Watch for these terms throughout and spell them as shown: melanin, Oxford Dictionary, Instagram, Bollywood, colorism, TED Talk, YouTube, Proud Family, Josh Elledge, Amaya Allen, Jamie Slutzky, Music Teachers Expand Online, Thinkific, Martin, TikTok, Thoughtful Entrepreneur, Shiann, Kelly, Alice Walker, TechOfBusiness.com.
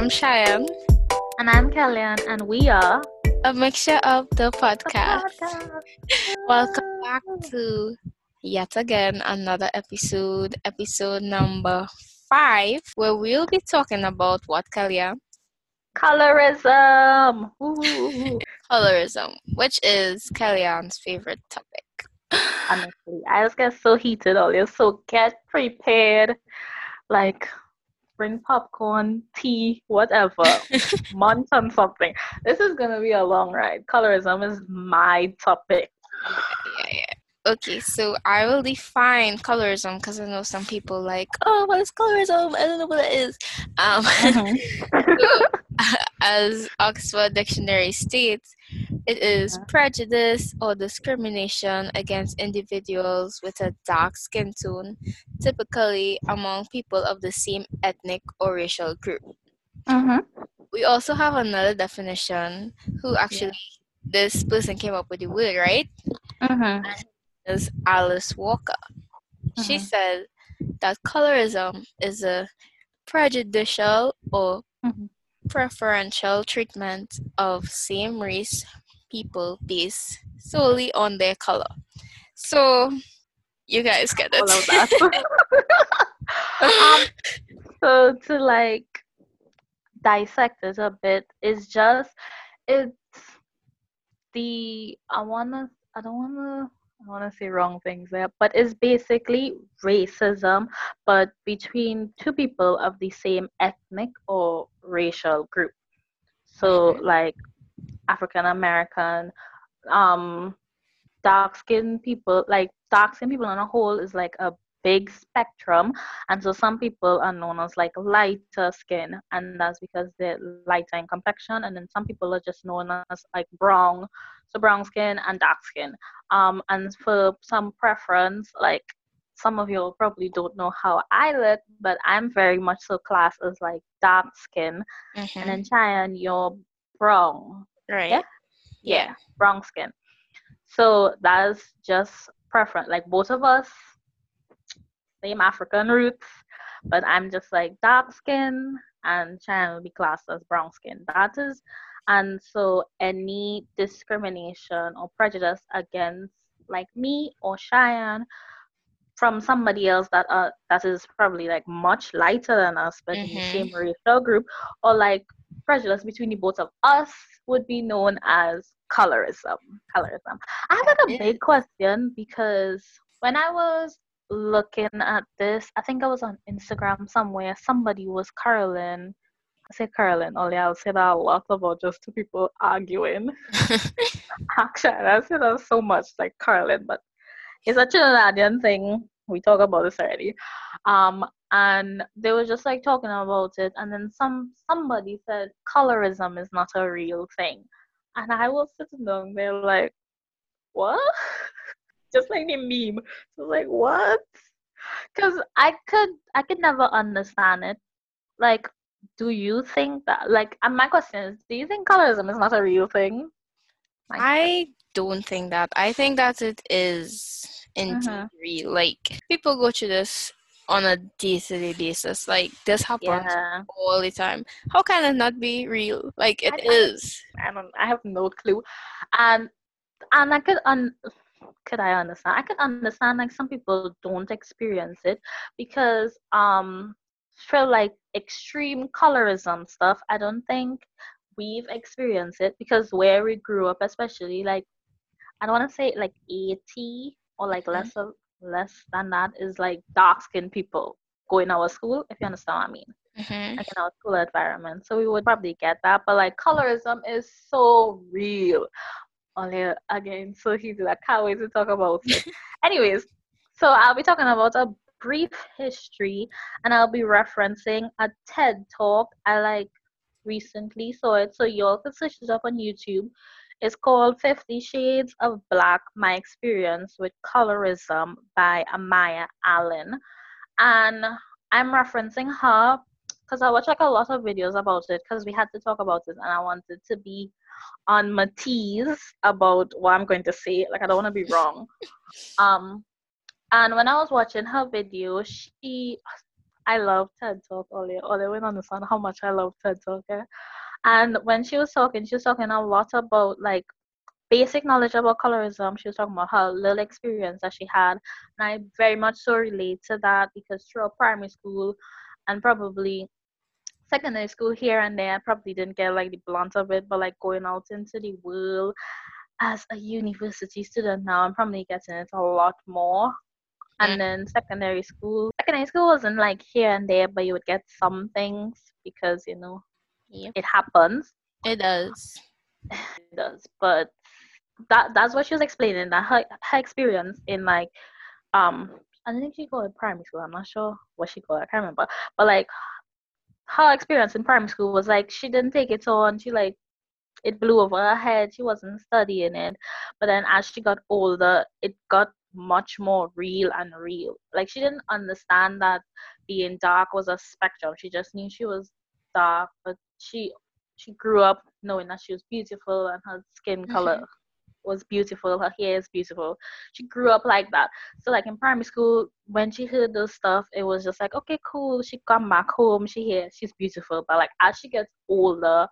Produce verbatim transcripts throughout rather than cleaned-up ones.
I'm Shayam. And I'm Kellyanne, and we are a mixture of the podcast. podcast. Welcome back to yet again another episode, episode number five, where we'll be talking about what, Kellyanne? Colorism. Colorism, which is Kellyanne's favorite topic. Honestly, I just get so heated earlier, so get prepared. Like, bring popcorn, tea, whatever, munch on something. This is going to be a long ride. Colorism is my topic. Yeah, yeah, yeah. Okay, so I will define colorism because I know some people like, oh, what is colorism? I don't know what it is. Um, so, as Oxford Dictionary states, it is prejudice or discrimination against individuals with a dark skin tone, typically among people of the same ethnic or racial group. Uh-huh. We also have another definition, who actually, yeah. this person came up with the word, right? Uh-huh. And it's Alice Walker. Uh-huh. She said that colorism is a prejudicial or uh-huh. preferential treatment of same race people based solely on their color. So, you guys get it. All of that. um, so, to like dissect this a bit, it's just, it's the, I wanna, I don't wanna, I wanna say wrong things there, but it's basically racism, but between two people of the same ethnic or racial group. So, like, African American, um, dark skinned people, like dark skinned people on a whole is like a big spectrum. And so some people are known as like lighter skin, and that's because they're lighter in complexion. And then some people are just known as like brown, so brown skin and dark skin. Um, and for some preference, like some of you probably don't know how I look, but I'm very much so classed as like dark skin. Mm-hmm. And then Cheyenne, you're brown. Right. Yeah? Yeah. yeah. Brown skin. So that's just preference. Like both of us, same African roots, but I'm just like dark skin and Cheyenne will be classed as brown skin. That is, and so any discrimination or prejudice against like me or Cheyenne from somebody else that uh that is probably like much lighter than us, but mm-hmm. in the same racial group, or like prejudice between the both of us would be known as colorism. Colorism. I had a big question because when I was looking at this, I think I was on Instagram somewhere. Somebody was caroling. I say caroling, only I'll say that a lot about just two people arguing. Actually, I say that so much, like caroling, but it's a Trinidadian thing. We talk about this already. Um, and they were just like talking about it. And then some somebody said, colorism is not a real thing. And I was sitting down there like, what? Just like the meme. So like, what? Because I could, I could never understand it. Like, do you think that, like, and my question is, do you think colorism is not a real thing? Like, I don't think that. I think that it is indeed uh-huh. real. Like, people go through this on a day-to-day basis. Like, this happens yeah. all the time. How can it not be real? Like, it I is. I don't. I have no clue. And and I could un. Could I understand? I could understand. Like, some people don't experience it because um for like extreme colorism stuff, I don't think we've experienced it because where we grew up, especially like, I don't want to say like eighty or like mm-hmm. less of, less than that is like dark skinned people go in our school, if you understand what I mean. Mm-hmm. Like in our school environment. So we would probably get that. But like colorism is so real. Only again, so he's like, can't wait to talk about it. Anyways, so I'll be talking about a brief history and I'll be referencing a TED Talk. I like recently saw it, so y'all can search it up on YouTube. It's called Fifty Shades of Black, My Experience with Colorism by Amaya Allen. And I'm referencing her because I watch like a lot of videos about it because we had to talk about it and I wanted to be on my tease about what I'm going to say. Like, I don't want to be wrong. Um, and when I was watching her video, she... I love TED Talk, Ollie. Ollie won't understand how much I love TED Talk. Eh? And when she was talking, she was talking a lot about like basic knowledge about colorism. She was talking about her little experience that she had. And I very much so relate to that because throughout primary school and probably secondary school here and there, I probably didn't get like the blunt of it, but like going out into the world as a university student now, I'm probably getting it a lot more. And then secondary school, secondary school wasn't like here and there, but you would get some things because, you know, yep. It happens. It does. It does. But that that's what she was explaining, that her, her experience in like, um, I think she called it primary school. I'm not sure what she called it. I can't remember. But like her experience in primary school was like, she didn't take it on. She like, it blew over her head. She wasn't studying it. But then as she got older, it got much more real and real. Like she didn't understand that being dark was a spectrum. She just knew she was dark, but she she grew up knowing that she was beautiful and her skin color mm-hmm. was beautiful, her hair is beautiful. She grew up like that. So like in primary school, when she heard those stuff, it was just like, okay, cool, she come back home, she here, she's beautiful. But like as she gets older,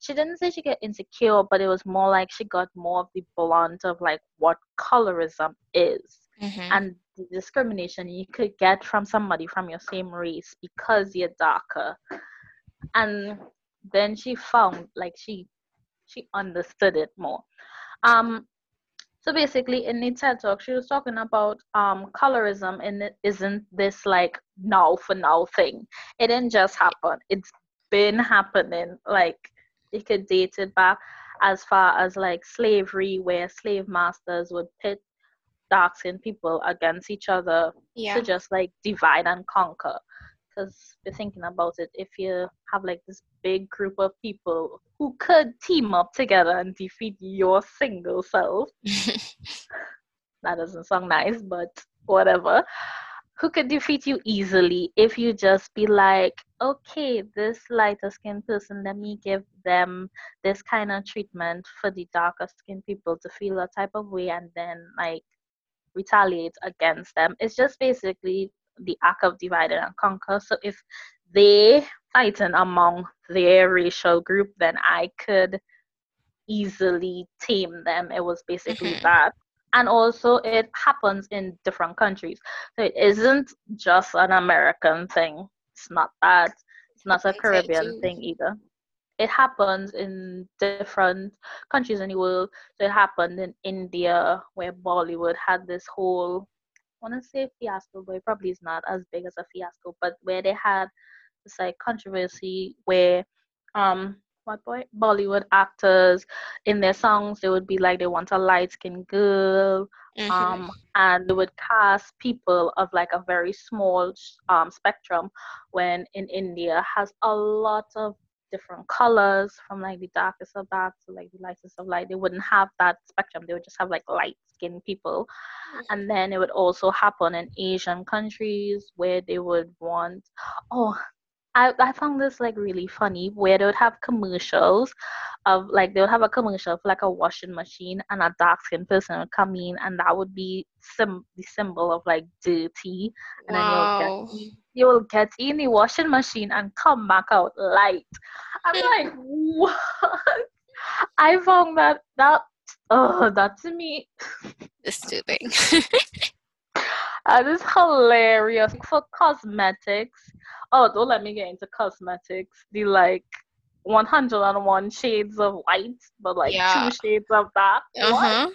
she didn't say she got insecure, but it was more like she got more of the blunt of like what colorism is mm-hmm. and the discrimination you could get from somebody from your same race because you're darker. And then she found like she she understood it more. Um, so basically in the TED Talk, she was talking about um colorism, and it isn't this like now for now thing. It didn't just happen. It's been happening like. It could date it back as far as like slavery, where slave masters would pit dark-skinned people against each other yeah. to just like divide and conquer. Because we're thinking about it, if you have like this big group of people who could team up together and defeat your single self, that doesn't sound nice, but whatever. Who could defeat you easily if you just be like, okay, this lighter skinned person, let me give them this kind of treatment for the darker skinned people to feel a type of way and then like retaliate against them. It's just basically the act of divide and conquer. So if they fighting among their racial group, then I could easily tame them. It was basically mm-hmm. that. And also it happens in different countries. So it isn't just an American thing. It's not that. It's not a Caribbean thing either. It happens in different countries in the world. So it happened in India, where Bollywood had this whole, I want to say fiasco, but it probably is not as big as a fiasco, but where they had this like controversy where um. What boy? Bollywood actors, in their songs, they would be like, they want a light-skinned girl, mm-hmm. um, and they would cast people of like a very small um spectrum, when in India has a lot of different colors, from like the darkest of dark to like the lightest of light. They wouldn't have that spectrum. They would just have like light-skinned people. Mm-hmm. And then it would also happen in Asian countries where they would want, oh, I, I found this like really funny, where they would have commercials of like, they would have a commercial for like a washing machine, and a dark skinned person would come in, and that would be sim- the symbol of like dirty. And wow. then you'll get, you'll get in the washing machine and come back out light. I'm like, what? I found that, that, oh, that to me. Disturbing. That is hilarious. For cosmetics, oh, don't let me get into cosmetics. The like one hundred one shades of white, but like yeah. two shades of that. Uh-huh. What?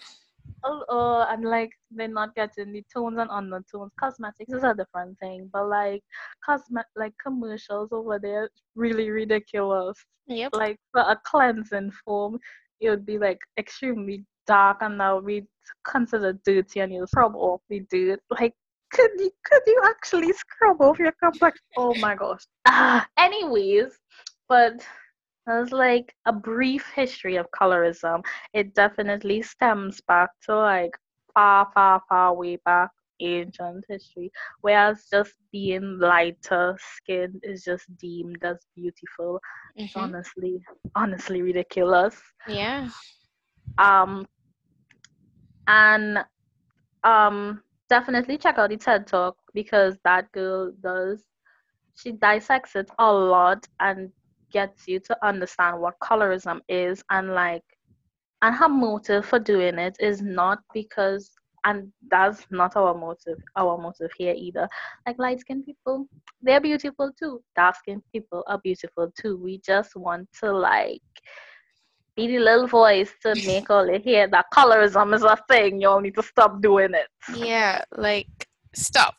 Oh, oh, and like they're not getting the tones and undertones. Cosmetics is a different thing, but like cosmet like commercials over there, really ridiculous. Yep. Like for a cleansing foam, it would be like extremely dark, and that would be considered dirty, and you'll scrub off the dirt. Like, could you could you actually scrub off your complex? Oh my gosh. Uh, anyways, but that was like a brief history of colorism. It definitely stems back to like far, far, far way back ancient history, whereas just being lighter skinned is just deemed as beautiful. Mm-hmm. It's honestly, honestly ridiculous. Yeah. Um, and um. Definitely check out the TED Talk, because that girl does she dissects it a lot and gets you to understand what colorism is, and like, and her motive for doing it is not because, and that's not our motive, our motive here either. Like, light-skinned people, they're beautiful too. Dark-skinned people are beautiful too. We just want to, like, be the little voice to make all it here that colorism is a thing. You all need to stop doing it. Yeah, like, stop.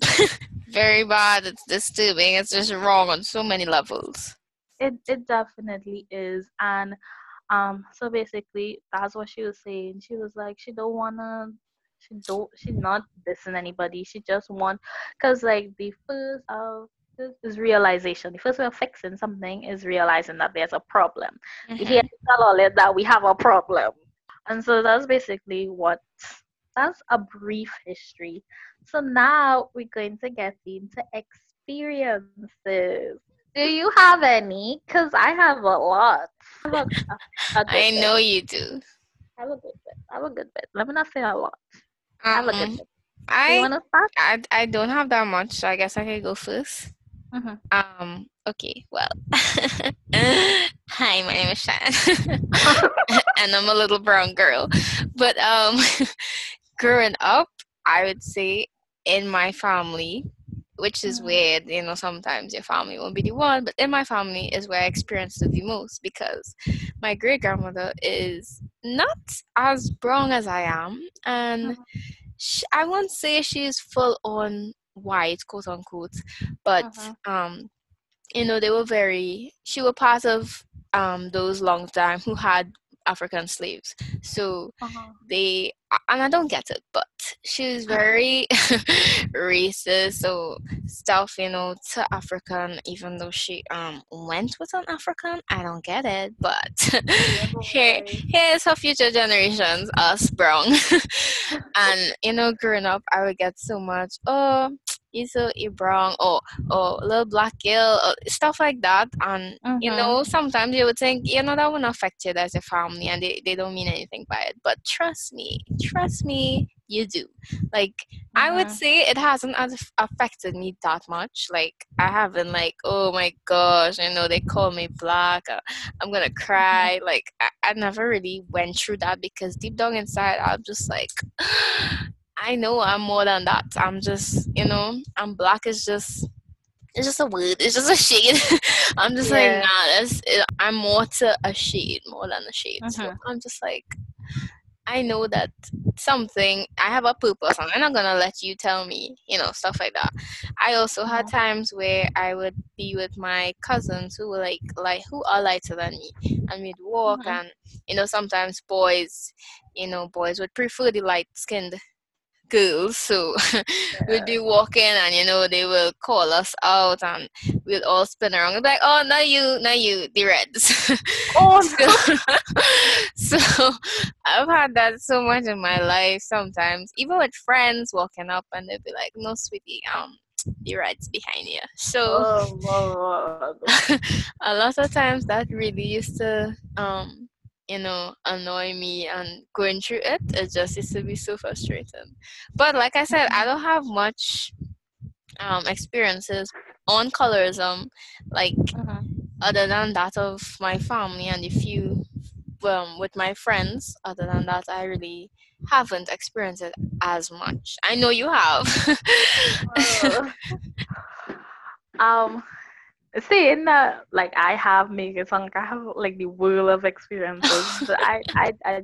Very bad. It's disturbing. It's just wrong on so many levels. It it definitely is. And um, so basically, that's what she was saying. She was like, she don't want to, she don't, she's not dissing anybody. She just want, because like the first of this is realization. The first way of fixing something is realizing that there's a problem. Mm-hmm. We hear tell all it that we have a problem. And so that's basically what, that's a brief history. So now we're going to get into experiences. Do you have any? Because I have a lot. I, have a, a I know you do. I have a good bit. I have a good bit. Let me not say a lot. Uh-uh. I have a good bit. I, you want to start? I, I don't have that much, so I guess I can go first. Mm-hmm. Um. Okay, well. Hi, my name is Shan. And I'm a little brown girl. But um, growing up, I would say in my family, which is weird, you know, sometimes your family won't be the one, but in my family is where I experienced it the most, because my great-grandmother is not as brown as I am, and she, I won't say she's full-on white, quote-unquote, but, uh-huh. um, you know, they were very, she was part of um, those long time who had African slaves, so uh-huh. they, and I don't get it, but she's very racist, so stuff, you know, to African, even though she um went with an African, I don't get it, but here, here's her future generations, us brown. And, you know, growing up, I would get so much, oh, you so you brown, or, or little black girl, or stuff like that, and, mm-hmm. you know, sometimes you would think, you know, that wouldn't affect you as a family, and they, they don't mean anything by it, but trust me, trust me, you do. Like, mm-hmm. I would say it hasn't affected me that much. Like, I haven't, like, oh my gosh, you know, they call me black, I'm gonna cry. Mm-hmm. Like, I, I never really went through that, because deep down inside, I'm just like, I know I'm more than that. I'm just, you know, I'm black is just, it's just a word, it's just a shade. I'm just yeah. like, nah, that's, it, I'm more to a shade, more than a shade. Mm-hmm. So I'm just like, I know that something, I have a purpose, and I'm not going to let you tell me, you know, stuff like that. I also had times where I would be with my cousins who were like, like who are lighter than me, and we'd walk, mm-hmm. and, you know, sometimes boys, you know, boys would prefer the light-skinned girls, so yeah. we'd be walking, and, you know, they will call us out, and we'd all spin around, and be like, oh, not you, not you, the reds. Oh, no. so, so I've had that so much in my life sometimes, even with friends walking up, and they'd be like, no, sweetie, um, the reds behind you. So oh, whoa, whoa. A lot of times that really used to, um, you know, annoy me, and going through it, it just used to be so frustrating. But like I said, I don't have much um, experiences on colorism, like, uh-huh. other than that of my family and a few um, with my friends. Other than that, I really haven't experienced it as much. I know you have. uh, um. Saying that, like, I have made it sound like I have, like, the world of experiences. But I, I, I,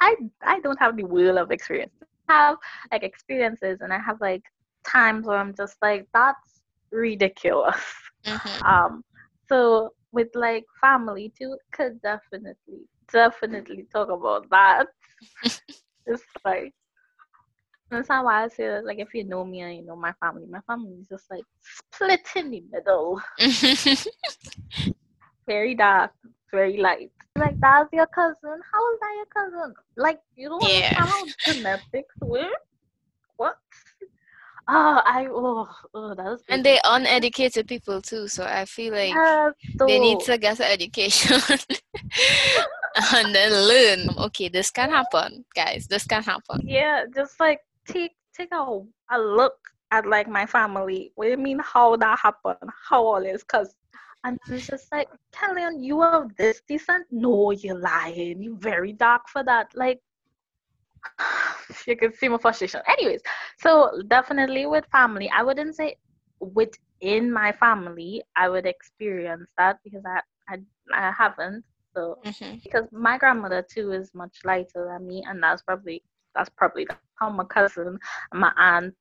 I, I don't have the world of experiences. I have, like, experiences, and I have, like, times where I'm just like, that's ridiculous. Mm-hmm. Um, so with, like, family too, could definitely, definitely talk about that. It's like, that's not why I say that, like, if you know me and you know my family, my family is just, like, split in the middle. Very dark, very light. Like, that's your cousin? How is that your cousin? Like, you don't yeah. know how genetics work? What? Oh, I, oh, oh that was... And they're uneducated people, too, so I feel like yes, they need to get an education. And then learn. Okay, this can happen, guys. This can happen. Yeah, just, like, take... take a, a look at like my family. What do you mean how that happened? How all this? Cause and it's just like, Kelly, you are this decent? No, you're lying. You're very dark for that. Like, you can see my frustration. Anyways, so definitely with family, I wouldn't say within my family I would experience that because I I, I haven't. So mm-hmm. because my grandmother too is much lighter than me, and that's probably that's probably how my cousin, my aunt,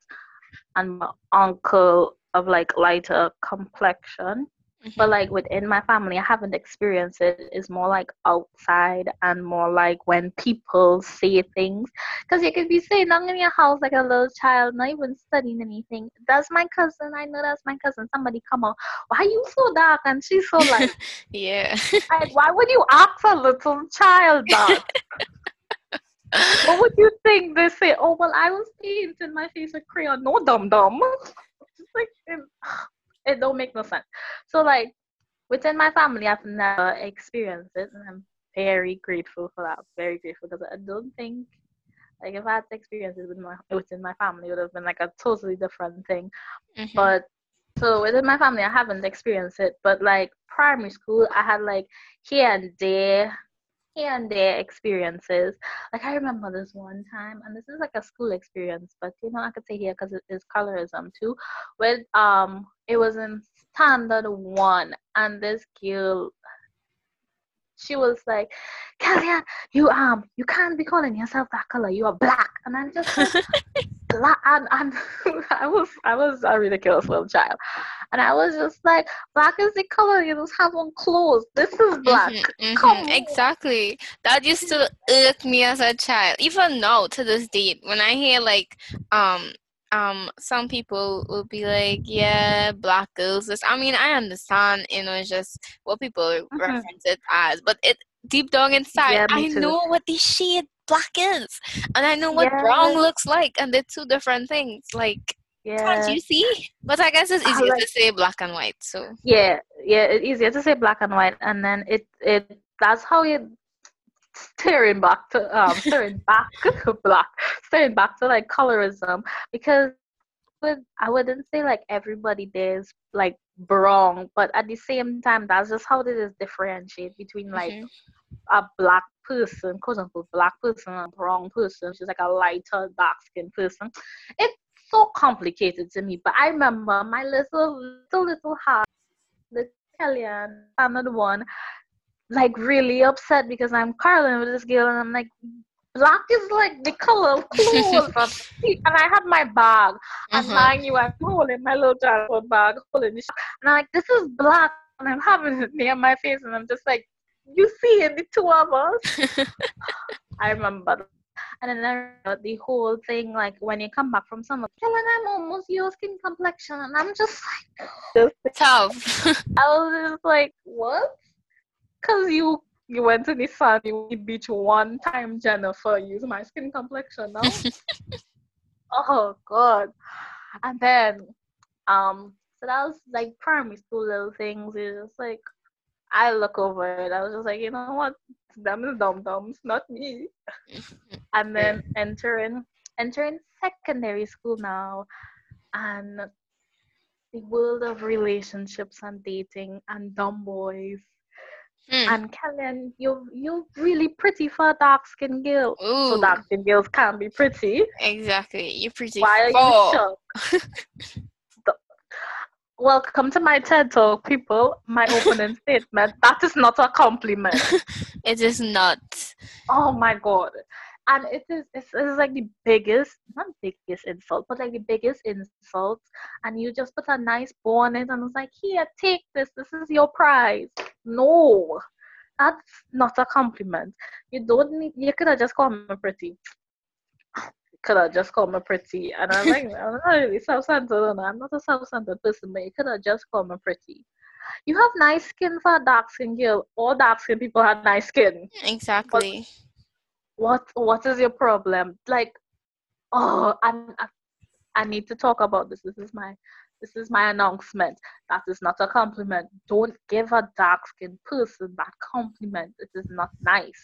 and my uncle of like lighter complexion. Mm-hmm. But like within my family, I haven't experienced it. It's more like outside and more like when people say things. Because you could be sitting in your house like a little child, not even studying anything. That's my cousin. I know that's my cousin. Somebody come on. Why are you so dark? And she's so like, yeah. Like, why would you ask a little child that? What would you think? They say, oh, well, I was painting my face with crayon. No, dum-dum. It's like, it don't make no sense. So, like, within my family, I've never experienced it, and I'm very grateful for that. Very grateful, because I don't think, like, if I had experienced it with my, within my family, it would have been, like, a totally different thing. Mm-hmm. But, so, within my family, I haven't experienced it. But, like, primary school, I had, like, here and there, here and there experiences. Like, I remember this one time, and this is, like, a school experience, but, you know, I could say here because it is colorism, too, with, um... it was in standard one, and this girl, she was like, Kellyanne, you um, you can't be calling yourself that color. You are black, and I'm just like, black, and, and I was, I was a ridiculous little child, and I was just like, black is the color you just have on clothes. This is black. Mm-hmm, mm-hmm. Come on. Exactly. That used to irk me as a child. Even now, to this day, when I hear like um. Um, some people will be like, yeah, black girls. This. I mean, I understand, you know, it's just what people mm-hmm. reference it as. But it deep down inside, yeah, I too. know what the shade black is. And I know what yeah. brown looks like. And they're two different things. Like, yeah. can't you see? But I guess it's easier like, to say black and white. So Yeah, yeah, it's easier to say black and white. And then it, it that's how you... staring back to um staring back black staring back to like colorism, because I wouldn't say like everybody there's like brown, but at the same time that's just how they just differentiate between like mm-hmm. a black person, quote unquote black person, and a brown person. She's like a lighter dark skinned person. It's so complicated to me, but I remember my little little little heart, the Italian standard one, like really upset because I'm quarreling with this girl, and I'm like, black is like the color of clothes. And I have my bag, and mm-hmm. mind you, I'm holding my little childhood bag, holding the sh- and I'm like, this is black, and I'm having it near my face, and I'm just like, you see it, the two of us. I remember. And then I remember the whole thing, like when you come back from summer, Kelly, I'm almost your skin complexion, and I'm just like, tough. I was just like, what? Because you, you went to the sun, you went to the beach one time, Jennifer. Use my skin complexion now. Oh, God. And then, um, so that was, like, primary school little things. It's just, like, I look over it. I was just like, you know what? Them is dum-dums, not me. And then entering, entering secondary school now. And the world of relationships and dating and dumb boys. Mm. And Kelly, you're, you're really pretty for a dark-skinned girl. Ooh. So dark-skinned girls can't be pretty. Exactly. You're pretty. Why are you shocked? Welcome to my TED Talk, people. My opening statement. That is not a compliment. It is not. Oh, my God. And it is, it's, it's like the biggest, not biggest insult, but like the biggest insult. And you just put a nice bow on it, and it's like, here, take this. This is your prize. No, that's not a compliment. You don't need, you could have just called me pretty. You could have just called me pretty. And I'm like, I'm not really self-centered. I'm not a self-centered person, but you could have just called me pretty. You have nice skin for a dark-skinned girl. All dark-skinned people have nice skin. Exactly. But, What what is your problem? Like, oh, I'm, I I need to talk about this. This is my this is my announcement. That is not a compliment. Don't give a dark skinned person that compliment. It is not nice.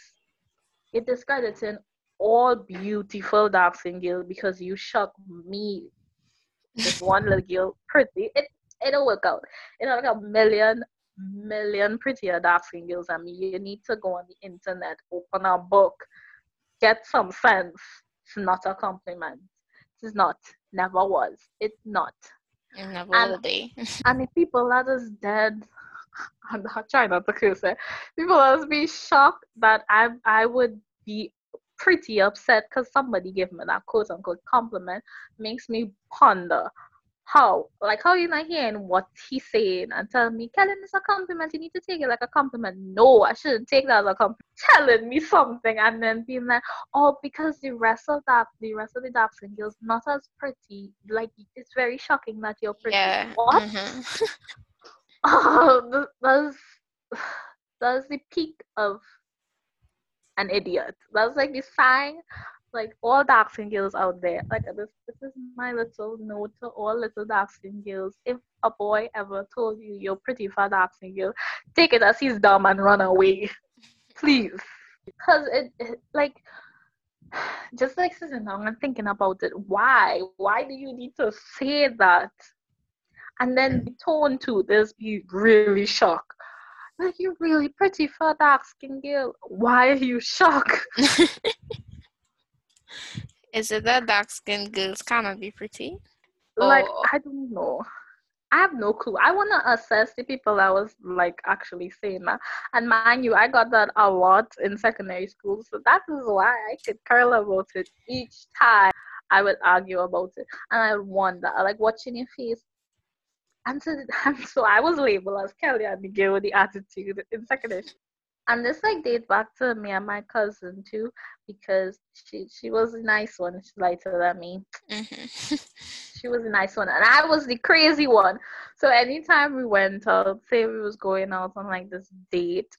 You're discrediting all beautiful dark skinned girls because you shocked me. Just one little girl pretty. It it'll work out. You know, like a million million prettier dark skin girls. I mean, you need to go on the internet, open a book, get some sense. It's not a compliment. It's not. Never was. It's not. It never and, will be. And the people that is dead, I'm not trying not to curse it. People must be shocked that I I would be pretty upset because somebody gave me that quote unquote compliment. Makes me ponder how, like, how you're not hearing what he's saying and telling me, Kelly, it's a compliment. You need to take it like a compliment. No, I shouldn't take that as a compliment. Telling me something and then being like, oh, because the rest of that, the rest of the dark skin girls not as pretty. Like, it's very shocking that you're pretty. Yeah. What? Mm-hmm. Oh, that's, that's the peak of an idiot. That's like the sign, like all dark skin girls out there. Like this, this is my little note to all little dark skin girls. If a boy ever told you you're pretty for a dark skin girl, take it as he's dumb and run away, please. Because it, it like. Just like sitting down and thinking about it, why? Why do you need to say that? And then the tone to this be really shocked. Like, you're really pretty for a dark skin girl. Why are you shocked? Is it that dark skin girls cannot be pretty? Like, or... I don't know. I have no clue. I want to assess the people I was, like, actually saying that. And mind you, I got that a lot in secondary school. So that is why I could curl about it each time I would argue about it. And I would wonder, like, watching your face. And so, and so I was labeled as Kelly and the girl with the attitude in secondary. And this like dates back to me and my cousin too, because she she was a nice one. She's lighter than me. Mm-hmm. She was a nice one. And I was the crazy one. So anytime we went out, say we was going out on like this date.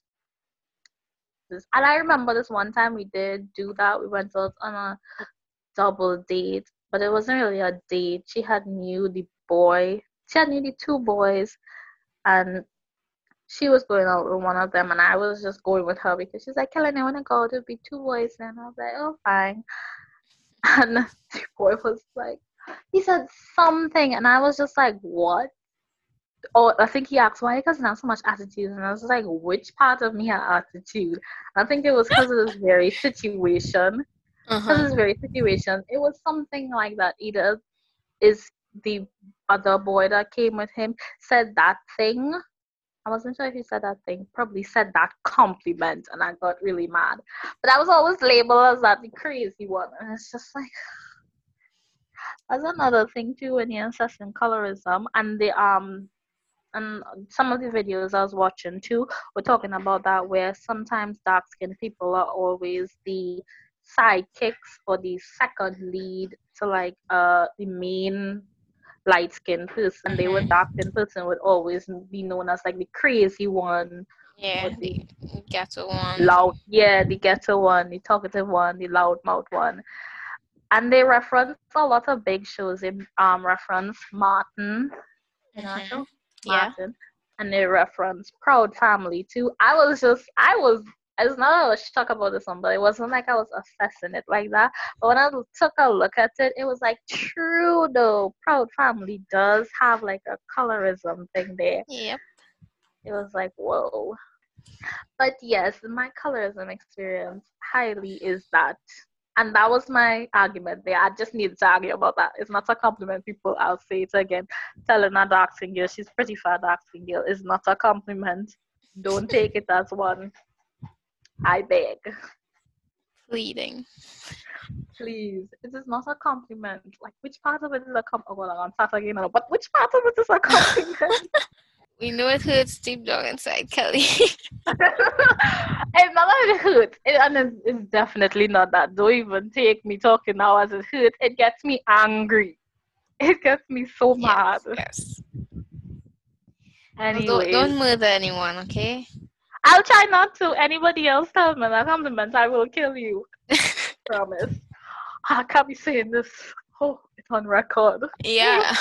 This, and I remember this one time we did do that. We went out on a double date, but it wasn't really a date. She had knew the boy. She had nearly two boys, and she was going out with one of them, and I was just going with her because she's like, Kelly, I want to go out. There'll be two boys. And I was like, oh, fine. And the boy was like, he said something, and I was just like, what? Oh, I think he asked, why doesn't have so much attitude? And I was like, which part of me had attitude? I think it was because of this very situation. Because uh-huh. of this very situation. It was something like that. Either is... the other boy that came with him said that thing. I wasn't sure if he said that thing. Probably said that compliment, and I got really mad. But I was always labeled as that the crazy one, and it's just like that's another thing too when you're assessing colorism. And the um and some of the videos I was watching too were talking about that, where sometimes dark skinned people are always the sidekicks or the second lead to like uh the main light-skinned person. They were dark-skinned person would always be known as like the crazy one, yeah, the, the ghetto one, loud, yeah, the ghetto one, the talkative one, the loudmouth one. And they reference a lot of big shows. They um reference Martin, you know, mm-hmm. Martin, yeah. And they reference Proud Family too. I was just, I was. It's not I was shocked about this one, but it wasn't like I was assessing it like that. But when I took a look at it, it was like, true though, Proud Family does have like a colorism thing there. Yep. It was like, whoa. But yes, my colorism experience highly is that. And that was my argument there. I just needed to argue about that. It's not a compliment, people. I'll say it again. Telling a dark skin girl she's pretty for a dark skin girl is not a compliment. Don't take it as one. I beg. Pleading. Please. It is not a compliment. Like, which part of it is a compliment? Oh, well, I'm starting again now. But which part of it is a compliment? We know it hurts deep down inside, Kelly. It's not that it hurts. It, and it's definitely not that. Don't even take me talking now as it hurts. It gets me angry. It gets me so mad. Yes. yes. Anyway. Don't, don't murder anyone, okay? I'll try not to. Anybody else tell me that compliment, I will kill you. Promise. I can't be saying this. Oh, it's on record. Yeah.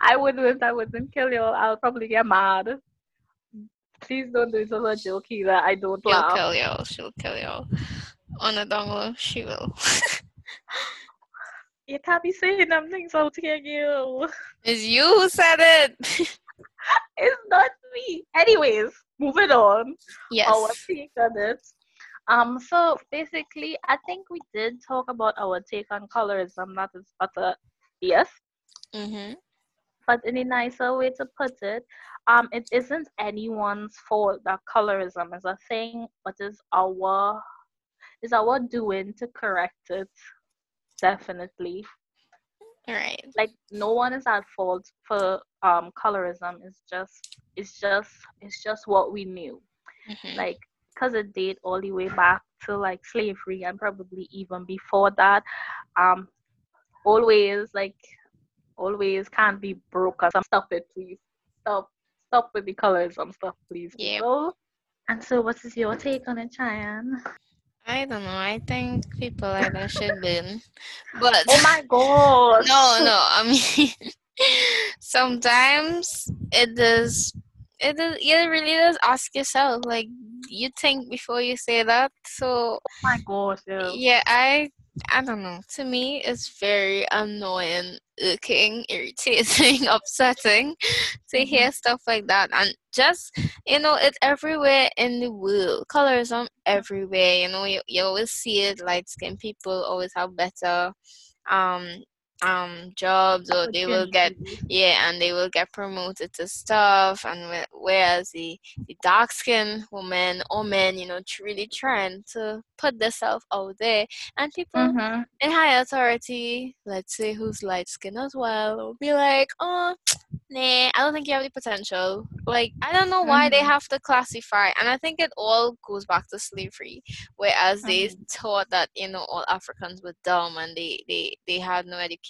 I wouldn't. I wouldn't kill you. I'll probably get mad. Please don't do it as a joke either. I don't She'll laugh. She'll kill you. She'll kill you. On a dongle, she will. You can't be saying them things out here, you. It's you who said it. It's not me. Anyways, moving on. Yes. Our take on it. Um, so basically, I think we did talk about our take on colorism, that is utter B S. Mm-hmm. But in a nicer way to put it, um, it isn't anyone's fault that colorism is a thing, but it's our, it's our doing to correct it. Definitely. All right. Like, no one is at fault for um colorism. It's just, it's just, it's just what we knew. Mm-hmm. Like, because it dates all the way back to like slavery and probably even before that. Um, always like, always can't be broken. Stop it, please. Stop, stop with the colorism stuff, please. Yeah. So, and so, what is your take on it, Chayan? I don't know. I think people like that should learn. But oh my god! No, no. I mean, sometimes it is. It is. You really just ask yourself. Like, you think before you say that. So. Oh my god! Yeah. Yeah. I. I don't know. To me, it's very annoying, irking, irritating, upsetting to hear stuff like that. And just, you know, it's everywhere in the world. Colorism everywhere. You know, you, you always see it. Light-skinned people always have better um um jobs, or they will get yeah, and they will get promoted to stuff. And whereas the, the dark-skinned women or men, you know, really trying to put themselves out there, and people mm-hmm. in high authority, let's say who's light-skinned as well, will be like, oh, nah, I don't think you have the potential. Like, I don't know why mm-hmm. they have to classify. And I think it all goes back to slavery, whereas mm-hmm. they thought that, you know, all Africans were dumb, and they, they, they had no education,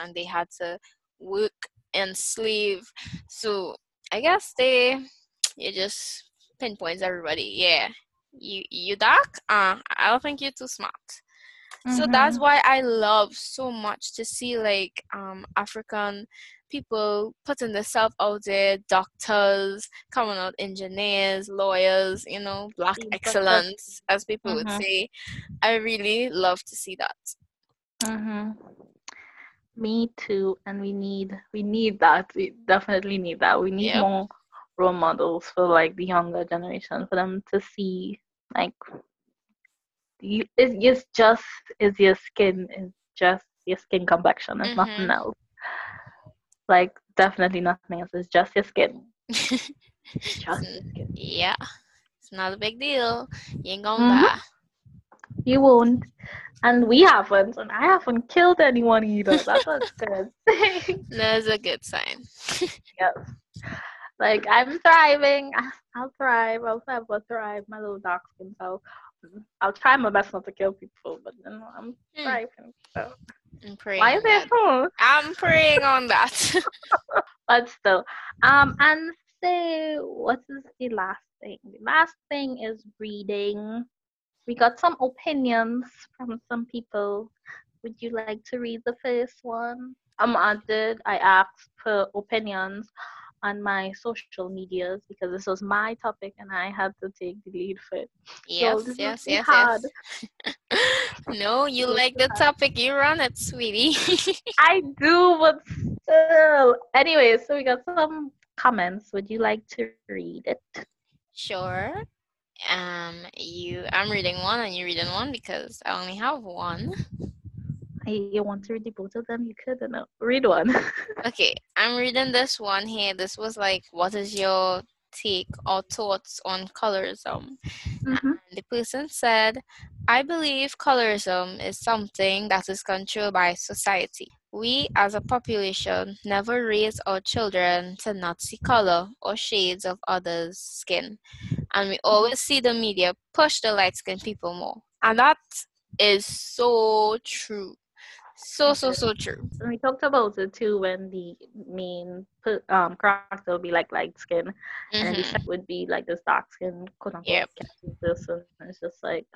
and they had to work and slave. So I guess they, it just pinpoints everybody. Yeah, you you dark? Uh, I don't think you're too smart. Mm-hmm. So that's why I love so much to see, like, um African people putting themselves out there, doctors, coming out engineers, lawyers, you know, black excellence, as people mm-hmm. would say. I really love to see that. Mm-hmm. Me too, and we need we need that. We definitely need that. We need yep. more role models for, like, the younger generation, for them to see, like, you, it's, it's just is your skin, is just your skin complexion. It's mm-hmm. nothing else. Like, definitely nothing else. It's just your skin. Just your skin. Yeah. It's not a big deal. You ain't gonna mm-hmm. die. You won't. And we haven't. And I haven't killed anyone either. That's what's good. That's a good sign. Yes. Like, I'm thriving. I'll thrive. I'll forever thrive. My little dark skin. So I'll try my best not to kill people. But then I'm mm. thriving. So. I'm praying. Why is that cool? I'm praying on that. But still. Um, and so, what is the last thing? The last thing is reading. We got some opinions from some people. Would you like to read the first one? Um, I did. I asked for opinions on my social medias because this was my topic and I had to take the lead for it. Yes, so yes, yes, hard. yes. No, you like the topic. You run it, sweetie. I do, but still. Anyway, so we got some comments. Would you like to read it? Sure. Um, you, I'm reading one and you're reading one because I only have one. You want to read the both of them? You could, and read one. Okay, I'm reading this one here. This was like, what is your take or thoughts on colorism? Mm-hmm. The person said, I believe colorism is something that is controlled by society. We as a population never raise our children to not see color or shades of others' skin. And we always see the media push the light-skinned people more. And that is so true. So, so, so true. And we talked about it too when the main um, character would be like light skin mm-hmm. and the second would be like this dark skin, quote unquote, yep. person. And it's just like,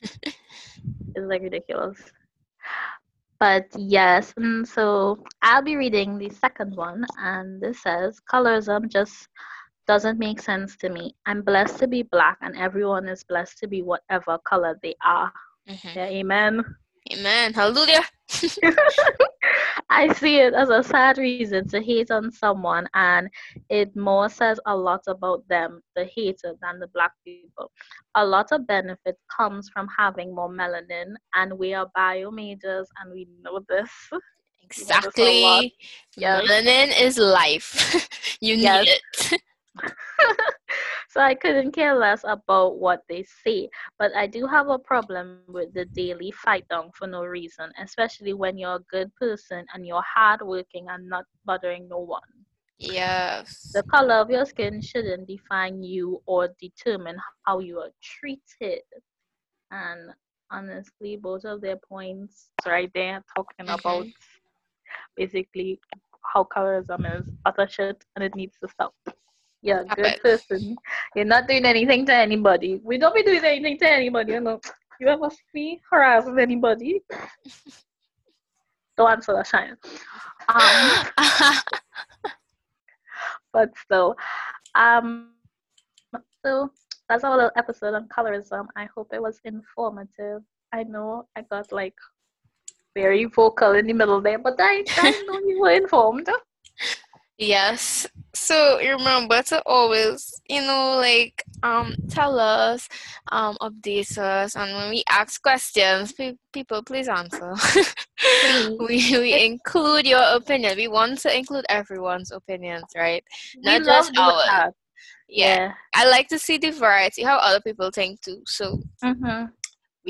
it's like ridiculous. But yes, and so I'll be reading the second one, and this says, colorism just doesn't make sense to me. I'm blessed to be black, and everyone is blessed to be whatever color they are. Mm-hmm. Yeah, amen. Amen. Hallelujah. I see it as a sad reason to hate on someone, and it more says a lot about them, the hater, than the black people. A lot of benefit comes from having more melanin, and we are bio majors and we know this. Exactly. Know this yes. Melanin is life. You yes. need it. So I couldn't care less about what they say, but I do have a problem with the daily fight down for no reason, especially when you're a good person and you're hardworking and not bothering no one. Yes. The color of your skin shouldn't define you or determine how you are treated. And honestly, both of their points right there talking mm-hmm. about basically how colorism is utter shit and it needs to stop. You're a good person. You're not doing anything to anybody. We don't be doing anything to anybody, you know. You ever see harassing anybody? Don't answer that, Shine. Um, but still, um, so that's our little episode on colorism. I hope it was informative. I know I got like very vocal in the middle there, but I, I know you were informed. Yes. So remember to always, you know, like, um, tell us, um, update us, and when we ask questions, pe- people, please answer. we we include your opinion. We want to include everyone's opinions, right? Not just ours. Yeah. yeah. I like to see the variety, how other people think too. So mm-hmm.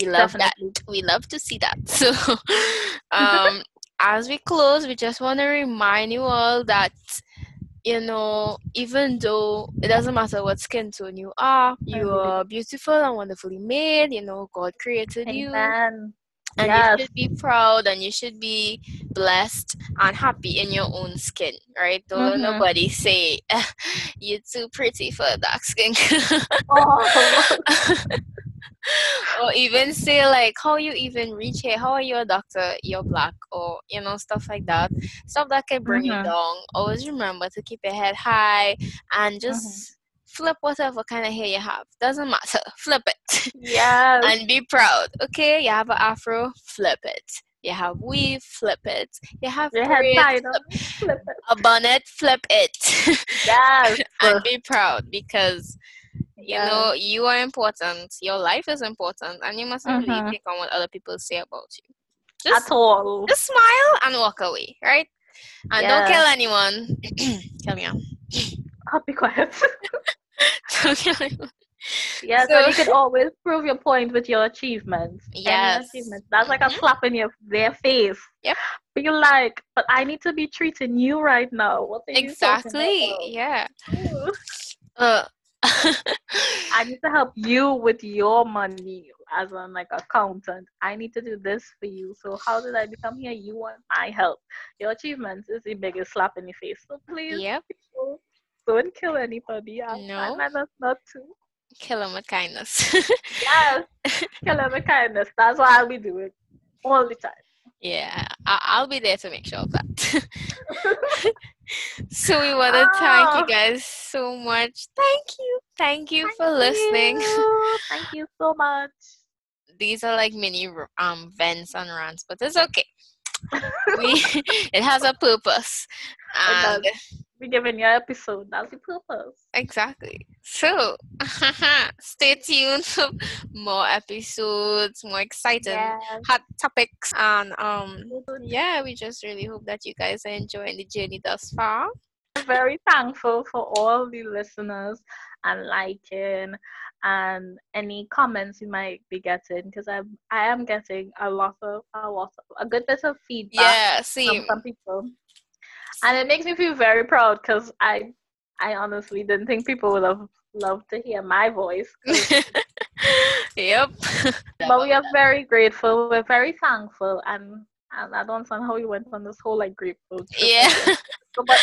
we love Definitely. that. We love to see that. So, um, as we close, we just want to remind you all that, you know, even though it doesn't matter what skin tone you are, you are beautiful and wonderfully made. You know, God created you. Amen. And yes. you should be proud, and you should be blessed and happy in your own skin, right? Don't mm-hmm. let nobody say, eh, you're too pretty for dark skin. oh. Or even say, like, how you even reach here, how are you a doctor, you're black, or, you know, stuff like that. Stuff that can bring mm-hmm. you down. Always remember to keep your head high and just mm-hmm. flip whatever kind of hair you have. Doesn't matter. Flip it. Yes. And be proud. Okay? You have an afro, flip it. You have weave, flip it. You have your braid, head tied flip, flip it. A bonnet, flip it. Yes. And be proud, because... You yes. know, you are important. Your life is important, and you mustn't mm-hmm. really take on what other people say about you. Just, At all. Just smile and walk away, right? And yes. don't kill anyone. Kill me out. I'll be quiet. Don't kill anyone. Yeah, so, so you could always prove your point with your achievements. Yes. Achievements. That's like mm-hmm. a slap in your their face. Yep. But you're like, but I need to be treating you right now. What are exactly. you talking about? Yeah. Uh, I need to help you with your money as an like accountant. I need to do this for you. So how did I become here? You want my help. Your achievements is the biggest slap in the face. So please, yep. people, don't kill anybody. I no, that's not to kill them with kindness. Yes, kill them with kindness. That's what I'll be doing all the time. Yeah, I- I'll be there to make sure of that. So we want to oh. thank you guys so much. Thank you. Thank you thank for listening. You. Thank you so much. These are like mini um vents and rants, but it's okay. we It has a purpose. And we're giving you an episode. That's the purpose. Exactly. So stay tuned for more episodes, more exciting yes. hot topics, and um yeah, we just really hope that you guys are enjoying the journey thus far. I'm very thankful for all the listeners and liking and any comments you might be getting, because I'm I am getting a lot of a lot of, a good bit of feedback yeah, from some people. And it makes me feel very proud, because I I honestly didn't think people would have loved to hear my voice. Yep. But we are very grateful. We're very thankful. And, and I don't understand how we went on this whole, like, grateful trip. Yeah. So, but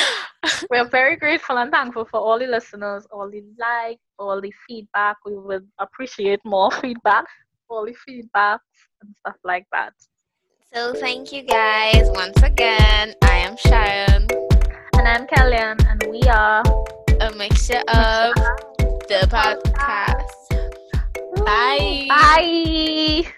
we're very grateful and thankful for all the listeners, all the likes, all the feedback. We would appreciate more feedback, all the feedbacks and stuff like that. So thank you guys once again. I am Sharon. And I'm Kellyanne, and we are a mixture of the podcast. Bye. Bye.